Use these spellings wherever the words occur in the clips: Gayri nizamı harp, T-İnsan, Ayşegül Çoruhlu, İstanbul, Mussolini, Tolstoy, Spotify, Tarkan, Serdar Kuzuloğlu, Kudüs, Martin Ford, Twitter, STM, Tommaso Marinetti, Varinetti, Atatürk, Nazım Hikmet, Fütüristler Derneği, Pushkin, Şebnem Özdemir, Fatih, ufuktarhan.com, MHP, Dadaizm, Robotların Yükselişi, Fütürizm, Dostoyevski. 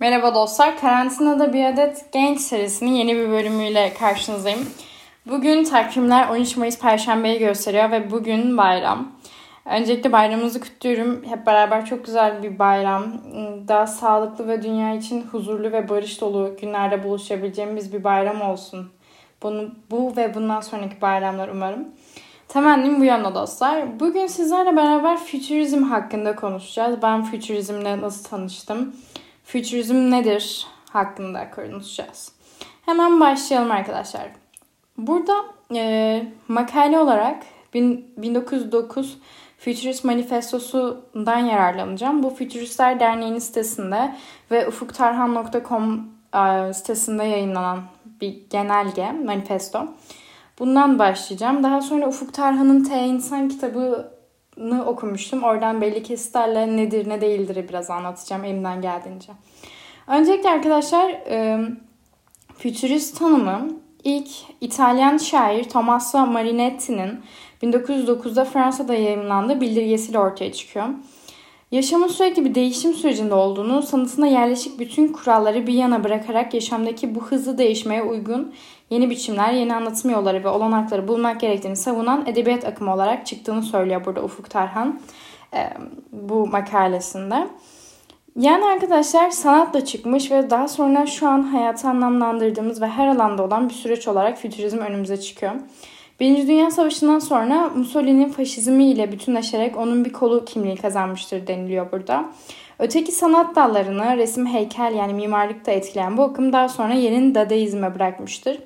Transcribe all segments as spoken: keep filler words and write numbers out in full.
Merhaba dostlar, karantinada bir adet genç serisinin yeni bir bölümüyle karşınızdayım. Bugün takvimler on üç Mayıs Perşembe'yi gösteriyor ve bugün bayram. Öncelikle bayramımızı kutluyorum. Hep beraber çok güzel bir bayram. Daha sağlıklı ve dünya için huzurlu ve barış dolu günlerde buluşabileceğimiz bir bayram olsun. Bunu, bu ve bundan sonraki bayramlar umarım. Temennim bu yana dostlar. Bugün sizlerle beraber fütürizm hakkında konuşacağız. Ben fütürizmle nasıl tanıştım? Fütürizm nedir hakkında konuşacağız. Hemen başlayalım arkadaşlar. Burada e, makale olarak bin dokuz yüz dokuz Fütürist Manifestosu'ndan yararlanacağım. Bu Fütüristler Derneği'nin sitesinde ve ufuk tarhan nokta com e, sitesinde yayınlanan bir genelge, manifesto. Bundan başlayacağım. Daha sonra Ufuk Tarhan'ın T-İnsan kitabını okumuştum. Oradan belli kesitlerle nedir ne değildir biraz anlatacağım elimden geldiğince. Öncelikle arkadaşlar e, fütürist tanımı ilk İtalyan şair Tommaso Marinetti'nin bin dokuz yüz dokuzda Fransa'da yayımlandığı bildirgesiyle ortaya çıkıyor. Yaşamın sürekli bir değişim sürecinde olduğunu, sanatında yerleşik bütün kuralları bir yana bırakarak yaşamdaki bu hızlı değişmeye uygun yeni biçimler, yeni anlatım yolları ve olanakları bulmak gerektiğini savunan edebiyat akımı olarak çıktığını söylüyor burada Ufuk Tarhan e, bu makalesinde. Yani arkadaşlar sanatla çıkmış ve daha sonra şu an hayatı anlamlandırdığımız ve her alanda olan bir süreç olarak fütürizm önümüze çıkıyor. Birinci Dünya Savaşı'ndan sonra Mussolini'nin faşizmi ile bütünleşerek onun bir kolu kimliği kazanmıştır deniliyor burada. Öteki sanat dallarını resim, heykel yani mimarlık da etkileyen bu akım daha sonra yerini Dadaizm'e bırakmıştır.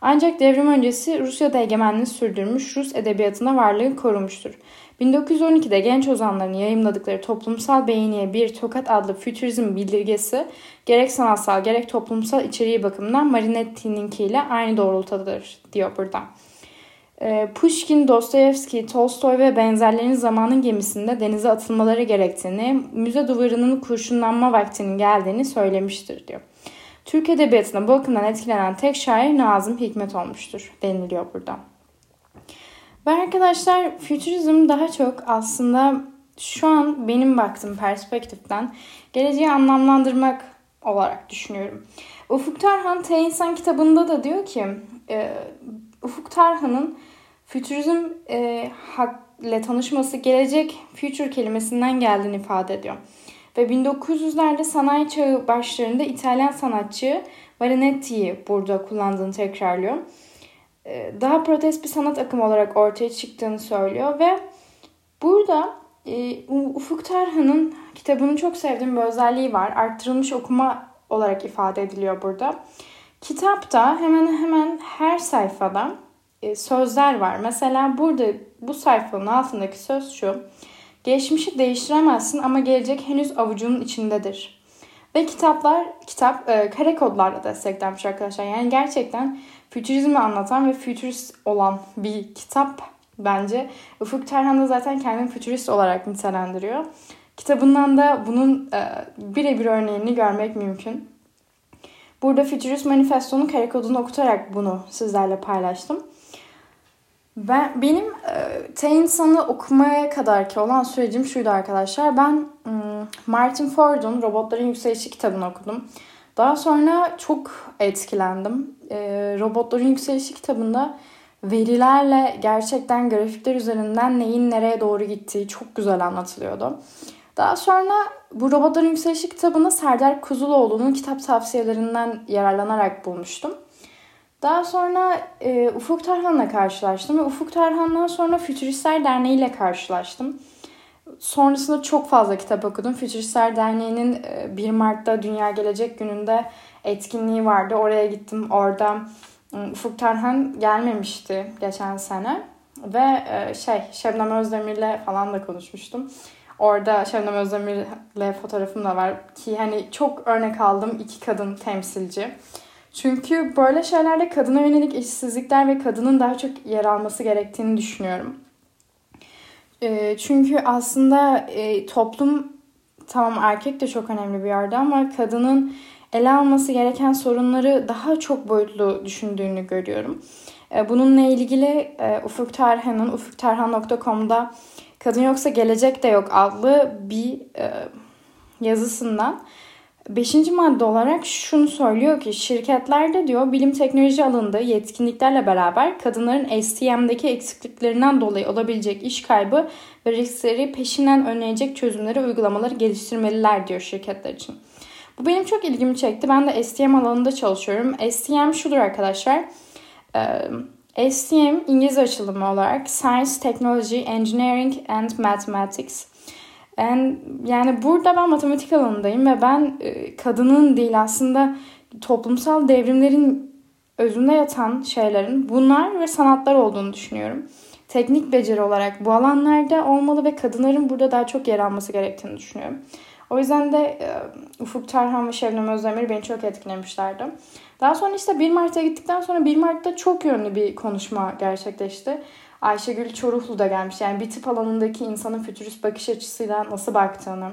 Ancak devrim öncesi Rusya'da egemenliğini sürdürmüş, Rus edebiyatına varlığı korumuştur. bin dokuz yüz on ikide genç ozanların yayımladıkları Toplumsal Beğeniye Bir Tokat adlı fütürizm bildirgesi gerek sanatsal gerek toplumsal içeriği bakımından Marinetti'ninkiyle aynı doğrultudadır diyor burada. Pushkin, Dostoyevski, Tolstoy ve benzerlerinin zamanın gemisinde denize atılmaları gerektiğini, müze duvarının kurşunlanma vaktinin geldiğini söylemiştir diyor. Türk edebiyatına bu akımdan etkilenen tek şair Nazım Hikmet olmuştur deniliyor burada. Ve arkadaşlar fütürizm daha çok aslında şu an benim baktığım perspektiften geleceği anlamlandırmak olarak düşünüyorum. Ufuk Tarhan T-İnsan kitabında da diyor ki e, Ufuk Tarhan'ın fütürizm e, ile tanışması gelecek future kelimesinden geldiğini ifade ediyor. Ve bin dokuz yüzlerde sanayi çağı başlarında İtalyan sanatçı Varinetti'yi burada kullandığını tekrarlıyor. E, daha protest bir sanat akımı olarak ortaya çıktığını söylüyor ve burada e, Ufuk Tarhan'ın kitabını çok sevdiğim bir özelliği var. Arttırılmış okuma olarak ifade ediliyor burada. Kitapta hemen hemen her sayfada sözler var. Mesela burada bu sayfanın altındaki söz şu. Geçmişi değiştiremezsin ama gelecek henüz avucunun içindedir. Ve kitaplar, kitap e, kare kodlarla desteklenmiş arkadaşlar. Yani gerçekten fütürizmi anlatan ve fütürist olan bir kitap bence. Ufuk Tarhan da zaten kendini fütürist olarak nitelendiriyor. Kitabından da bunun e, birebir örneğini görmek mümkün. Burada Fütürist Manifesto'nun kare kodunu okutarak bunu sizlerle paylaştım. Ben, benim e, T-İnsan'ı okumaya kadarki olan sürecim şuydu arkadaşlar. Ben e, Martin Ford'un Robotların Yükselişi kitabını okudum. Daha sonra çok etkilendim. E, Robotların Yükselişi kitabında verilerle gerçekten grafikler üzerinden neyin nereye doğru gittiği çok güzel anlatılıyordu. Daha sonra bu Robotların Yükselişi kitabını Serdar Kuzuloğlu'nun kitap tavsiyelerinden yararlanarak bulmuştum. Daha sonra e, Ufuk Tarhan'la karşılaştım ve Ufuk Tarhan'dan sonra Fütüristler Derneği ile karşılaştım. Sonrasında çok fazla kitap okudum. Fütüristler Derneği'nin e, bir Mart'ta Dünya Gelecek Günü'nde etkinliği vardı. Oraya gittim. Orada e, Ufuk Tarhan gelmemişti geçen sene. Ve e, şey Şebnem Özdemir'le falan da konuşmuştum. Orada Şebnem Özdemir'le fotoğrafım da var ki hani çok örnek aldım iki kadın temsilci. Çünkü böyle şeylerde kadına yönelik eşitsizlikler ve kadının daha çok yer alması gerektiğini düşünüyorum. E, çünkü aslında e, toplum tamam erkek de çok önemli bir yerde ama kadının ele alması gereken sorunları daha çok boyutlu düşündüğünü görüyorum. E, bununla ilgili e, Ufuk Tarhan'ın ufuk tarhan nokta com'da Kadın Yoksa Gelecek de Yok adlı bir e, yazısından Beşinci madde olarak şunu söylüyor ki şirketlerde diyor bilim teknoloji alanında yetkinliklerle beraber kadınların S T M'deki eksikliklerinden dolayı olabilecek iş kaybı ve riskleri peşinden önleyecek çözümleri, uygulamaları geliştirmeliler diyor şirketler için. Bu benim çok ilgimi çekti. Ben de S T M alanında çalışıyorum. S T M şudur arkadaşlar. Ee, S T M İngilizce açılımı olarak Science, Technology, Engineering and Mathematics. Yani, yani burada ben matematik alanındayım ve ben e, kadının değil aslında toplumsal devrimlerin özünde yatan şeylerin bunlar ve sanatlar olduğunu düşünüyorum. Teknik beceri olarak bu alanlarda olmalı ve kadınların burada daha çok yer alması gerektiğini düşünüyorum. O yüzden de e, Ufuk Tarhan ve Şebnem Özdemir beni çok etkilemişlerdi. Daha sonra işte bir Mart'a gittikten sonra bir Mart'ta çok yönlü bir konuşma gerçekleşti. Ayşegül Çoruhlu da gelmiş. Yani bir tıp alanındaki insanın fütürist bakış açısıyla nasıl baktığını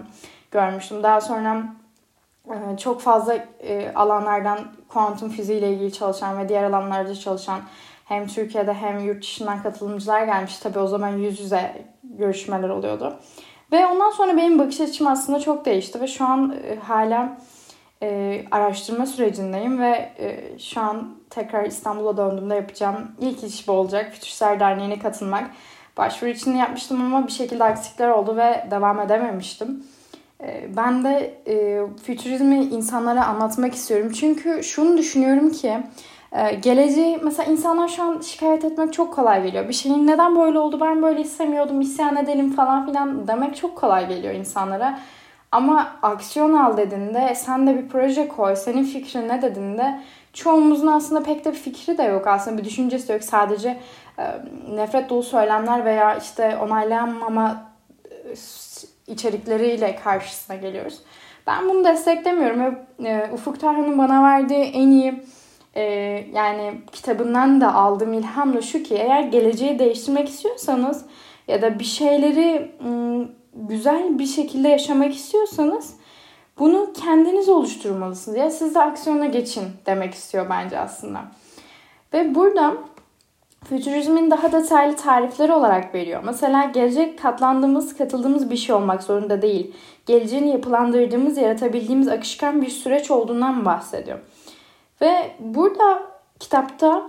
görmüştüm. Daha sonra çok fazla alanlardan kuantum fiziğiyle ilgili çalışan ve diğer alanlarda çalışan hem Türkiye'de hem yurt dışından katılımcılar gelmiş. Tabii o zaman yüz yüze görüşmeler oluyordu. Ve ondan sonra benim bakış açım aslında çok değişti ve şu an hala E, araştırma sürecindeyim ve e, şu an tekrar İstanbul'a döndüğümde yapacağım ilk iş bu olacak. Fütüristler Derneği'ne katılmak. Başvuru için yapmıştım ama bir şekilde eksikler oldu ve devam edememiştim. E, ben de e, fütürizmi insanlara anlatmak istiyorum. Çünkü şunu düşünüyorum ki e, geleceği mesela insanlar şu an şikayet etmek çok kolay geliyor. Bir şeyin neden böyle oldu, ben böyle istemiyordum, isyan edelim falan filan demek çok kolay geliyor insanlara. Ama aksiyon al dediğinde, sen de bir proje koy, senin fikrin ne dediğinde çoğumuzun aslında pek de bir fikri de yok aslında. Bir düşüncesi de yok. Sadece e, nefret dolu söylemler veya işte onaylanmama e, içerikleriyle karşısına geliyoruz. Ben bunu desteklemiyorum. E, Ufuk Tarhan'ın bana verdiği en iyi e, yani kitabından da aldığım ilham da şu ki eğer geleceği değiştirmek istiyorsanız ya da bir şeyleri M- güzel bir şekilde yaşamak istiyorsanız bunu kendiniz oluşturmalısınız. Ya siz de aksiyona geçin demek istiyor bence aslında. Ve burada fütürizmin daha detaylı tarifleri olarak veriyor. Mesela gelecek katlandığımız, katıldığımız bir şey olmak zorunda değil. Geleceğini yapılandırdığımız, yaratabildiğimiz akışkan bir süreç olduğundan bahsediyor. Ve burada kitapta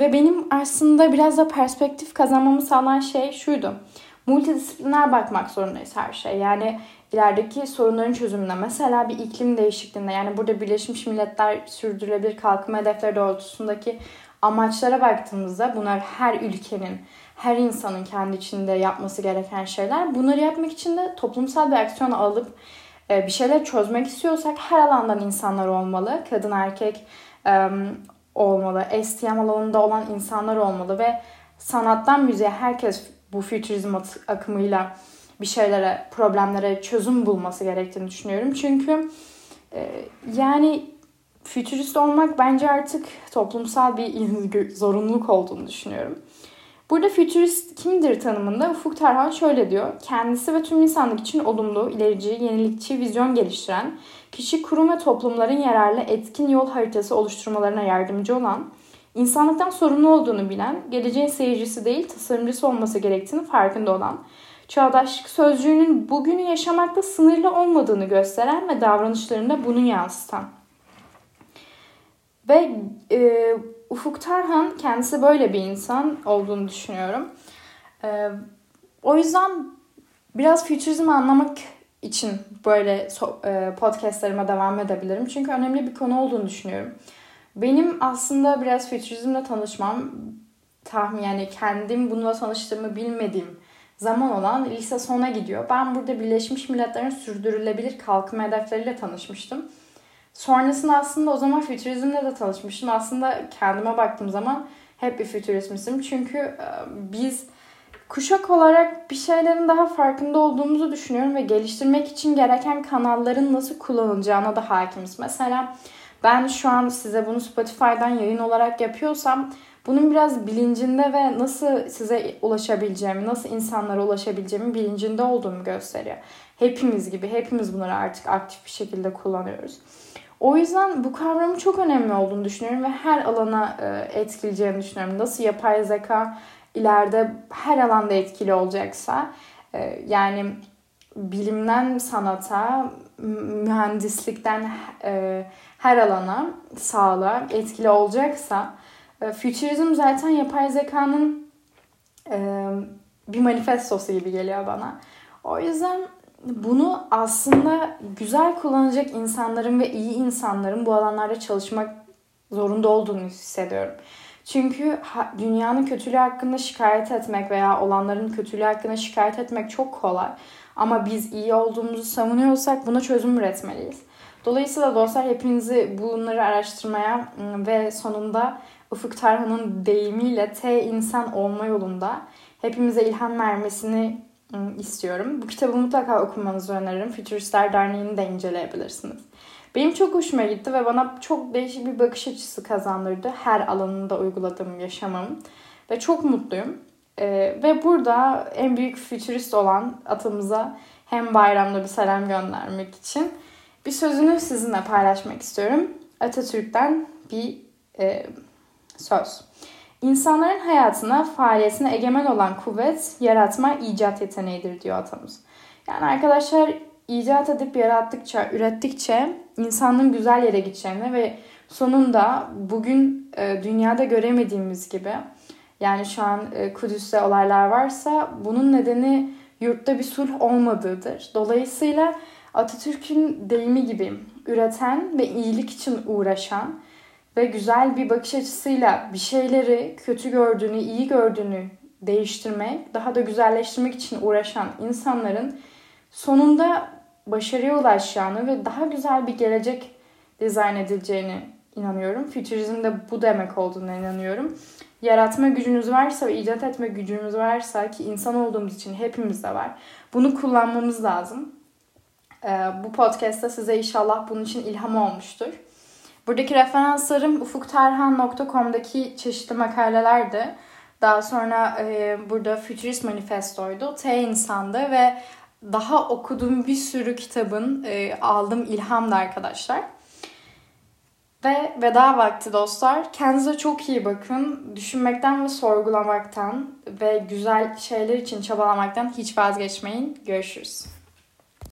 ve benim aslında biraz da perspektif kazanmamı sağlayan şey şuydu. Multidisipliner bakmak zorundayız her şey. Yani ilerideki sorunların çözümüne, mesela bir iklim değişikliğinde, yani burada Birleşmiş Milletler Sürdürülebilir Kalkınma Hedefleri doğrultusundaki amaçlara baktığımızda bunlar her ülkenin, her insanın kendi içinde yapması gereken şeyler. Bunları yapmak için de toplumsal bir aksiyon alıp bir şeyler çözmek istiyorsak her alandan insanlar olmalı. Kadın erkek olmalı. S T M alanında olan insanlar olmalı ve sanattan müziğe herkes bu fütürizm akımıyla bir şeylere, problemlere çözüm bulması gerektiğini düşünüyorum. Çünkü e, yani fütürist olmak bence artık toplumsal bir zorunluluk olduğunu düşünüyorum. Burada fütürist kimdir tanımında Ufuk Tarhan şöyle diyor. Kendisi ve tüm insanlık için olumlu, ilerici, yenilikçi, vizyon geliştiren, kişi, kurum ve toplumların yararlı, etkin yol haritası oluşturmalarına yardımcı olan, İnsanlıktan sorumlu olduğunu bilen, geleceğin seyircisi değil tasarımcısı olması gerektiğini farkında olan, çağdaşlık sözcüğünün bugünü yaşamakta sınırlı olmadığını gösteren ve davranışlarında bunu yansıtan. Ve e, Ufuk Tarhan kendisi böyle bir insan olduğunu düşünüyorum. E, o yüzden biraz fütürizmi anlamak için böyle so- e, podcastlarıma devam edebilirim. Çünkü önemli bir konu olduğunu düşünüyorum. Benim aslında biraz fütürizmle tanışmam, tahmin yani kendim bununla tanıştığımı bilmediğim zaman olan lise sona gidiyor. Ben burada Birleşmiş Milletler'in sürdürülebilir kalkınma hedefleriyle tanışmıştım. Sonrasında aslında o zaman fütürizmle de tanışmıştım. Aslında kendime baktığım zaman hep bir fütüristim. Çünkü biz kuşak olarak bir şeylerin daha farkında olduğumuzu düşünüyorum ve geliştirmek için gereken kanalların nasıl kullanılacağına da hakimiz. Mesela ben şu an size bunu Spotify'dan yayın olarak yapıyorsam bunun biraz bilincinde ve nasıl size ulaşabileceğimi, nasıl insanlara ulaşabileceğimi bilincinde olduğumu gösteriyor. Hepimiz gibi, hepimiz bunları artık aktif bir şekilde kullanıyoruz. O yüzden bu kavramın çok önemli olduğunu düşünüyorum ve her alana etkileyeceğini düşünüyorum. Nasıl yapay zeka ileride her alanda etkili olacaksa, yani bilimden sanata, mühendislikten e, her alana, sağlığa etkili olacaksa e, fütürizm zaten yapay zekanın e, bir manifestosu gibi geliyor bana. O yüzden bunu aslında güzel kullanacak insanların ve iyi insanların bu alanlarda çalışmak zorunda olduğunu hissediyorum. Çünkü dünyanın kötülüğü hakkında şikayet etmek veya olanların kötülüğü hakkında şikayet etmek çok kolay. Ama biz iyi olduğumuzu savunuyorsak buna çözüm üretmeliyiz. Dolayısıyla dostlar, hepinizi bunları araştırmaya ve sonunda Ufuk Tarhan'ın deyimiyle T-İnsan olma yolunda hepimize ilham vermesini istiyorum. Bu kitabı mutlaka okumanızı öneririm. Fütüristler Derneği'ni de inceleyebilirsiniz. Benim çok hoşuma gitti ve bana çok değişik bir bakış açısı kazandırdı. Her alanında uyguladığım yaşamım. Ve çok mutluyum. Ee, ve burada en büyük fütürist olan atamıza hem bayramda bir selam göndermek için bir sözünü sizinle paylaşmak istiyorum. Atatürk'ten bir e, söz. İnsanların hayatına, faaliyetine egemen olan kuvvet, yaratma, icat yeteneğidir diyor atamız. Yani arkadaşlar, icat edip yarattıkça, ürettikçe insanlığın güzel yere gideceğini ve sonunda bugün e, dünyada göremediğimiz gibi, yani şu an e, Kudüs'te olaylar varsa bunun nedeni yurtta bir sulh olmadığıdır. Dolayısıyla Atatürk'ün deyimi gibi üreten ve iyilik için uğraşan ve güzel bir bakış açısıyla bir şeyleri kötü gördüğünü, iyi gördüğünü değiştirmek, daha da güzelleştirmek için uğraşan insanların sonunda başarıya ulaşacağını ve daha güzel bir gelecek dizayn edileceğine inanıyorum. Fütürizm de bu demek olduğuna inanıyorum. Yaratma gücünüz varsa ve icat etme gücünüz varsa, ki insan olduğumuz için hepimizde var, bunu kullanmamız lazım. Bu podcast'ta size inşallah bunun için ilham olmuştur. Buradaki referanslarım ufuk tarhan nokta com'daki çeşitli makalelerdi. Daha sonra e, burada Fütürist Manifesto'ydu, T-İnsan'dı ve daha okuduğum bir sürü kitabın e, aldığım ilhamdı arkadaşlar. Ve veda vakti dostlar. Kendinize çok iyi bakın. Düşünmekten ve sorgulamaktan ve güzel şeyler için çabalamaktan hiç vazgeçmeyin. Görüşürüz.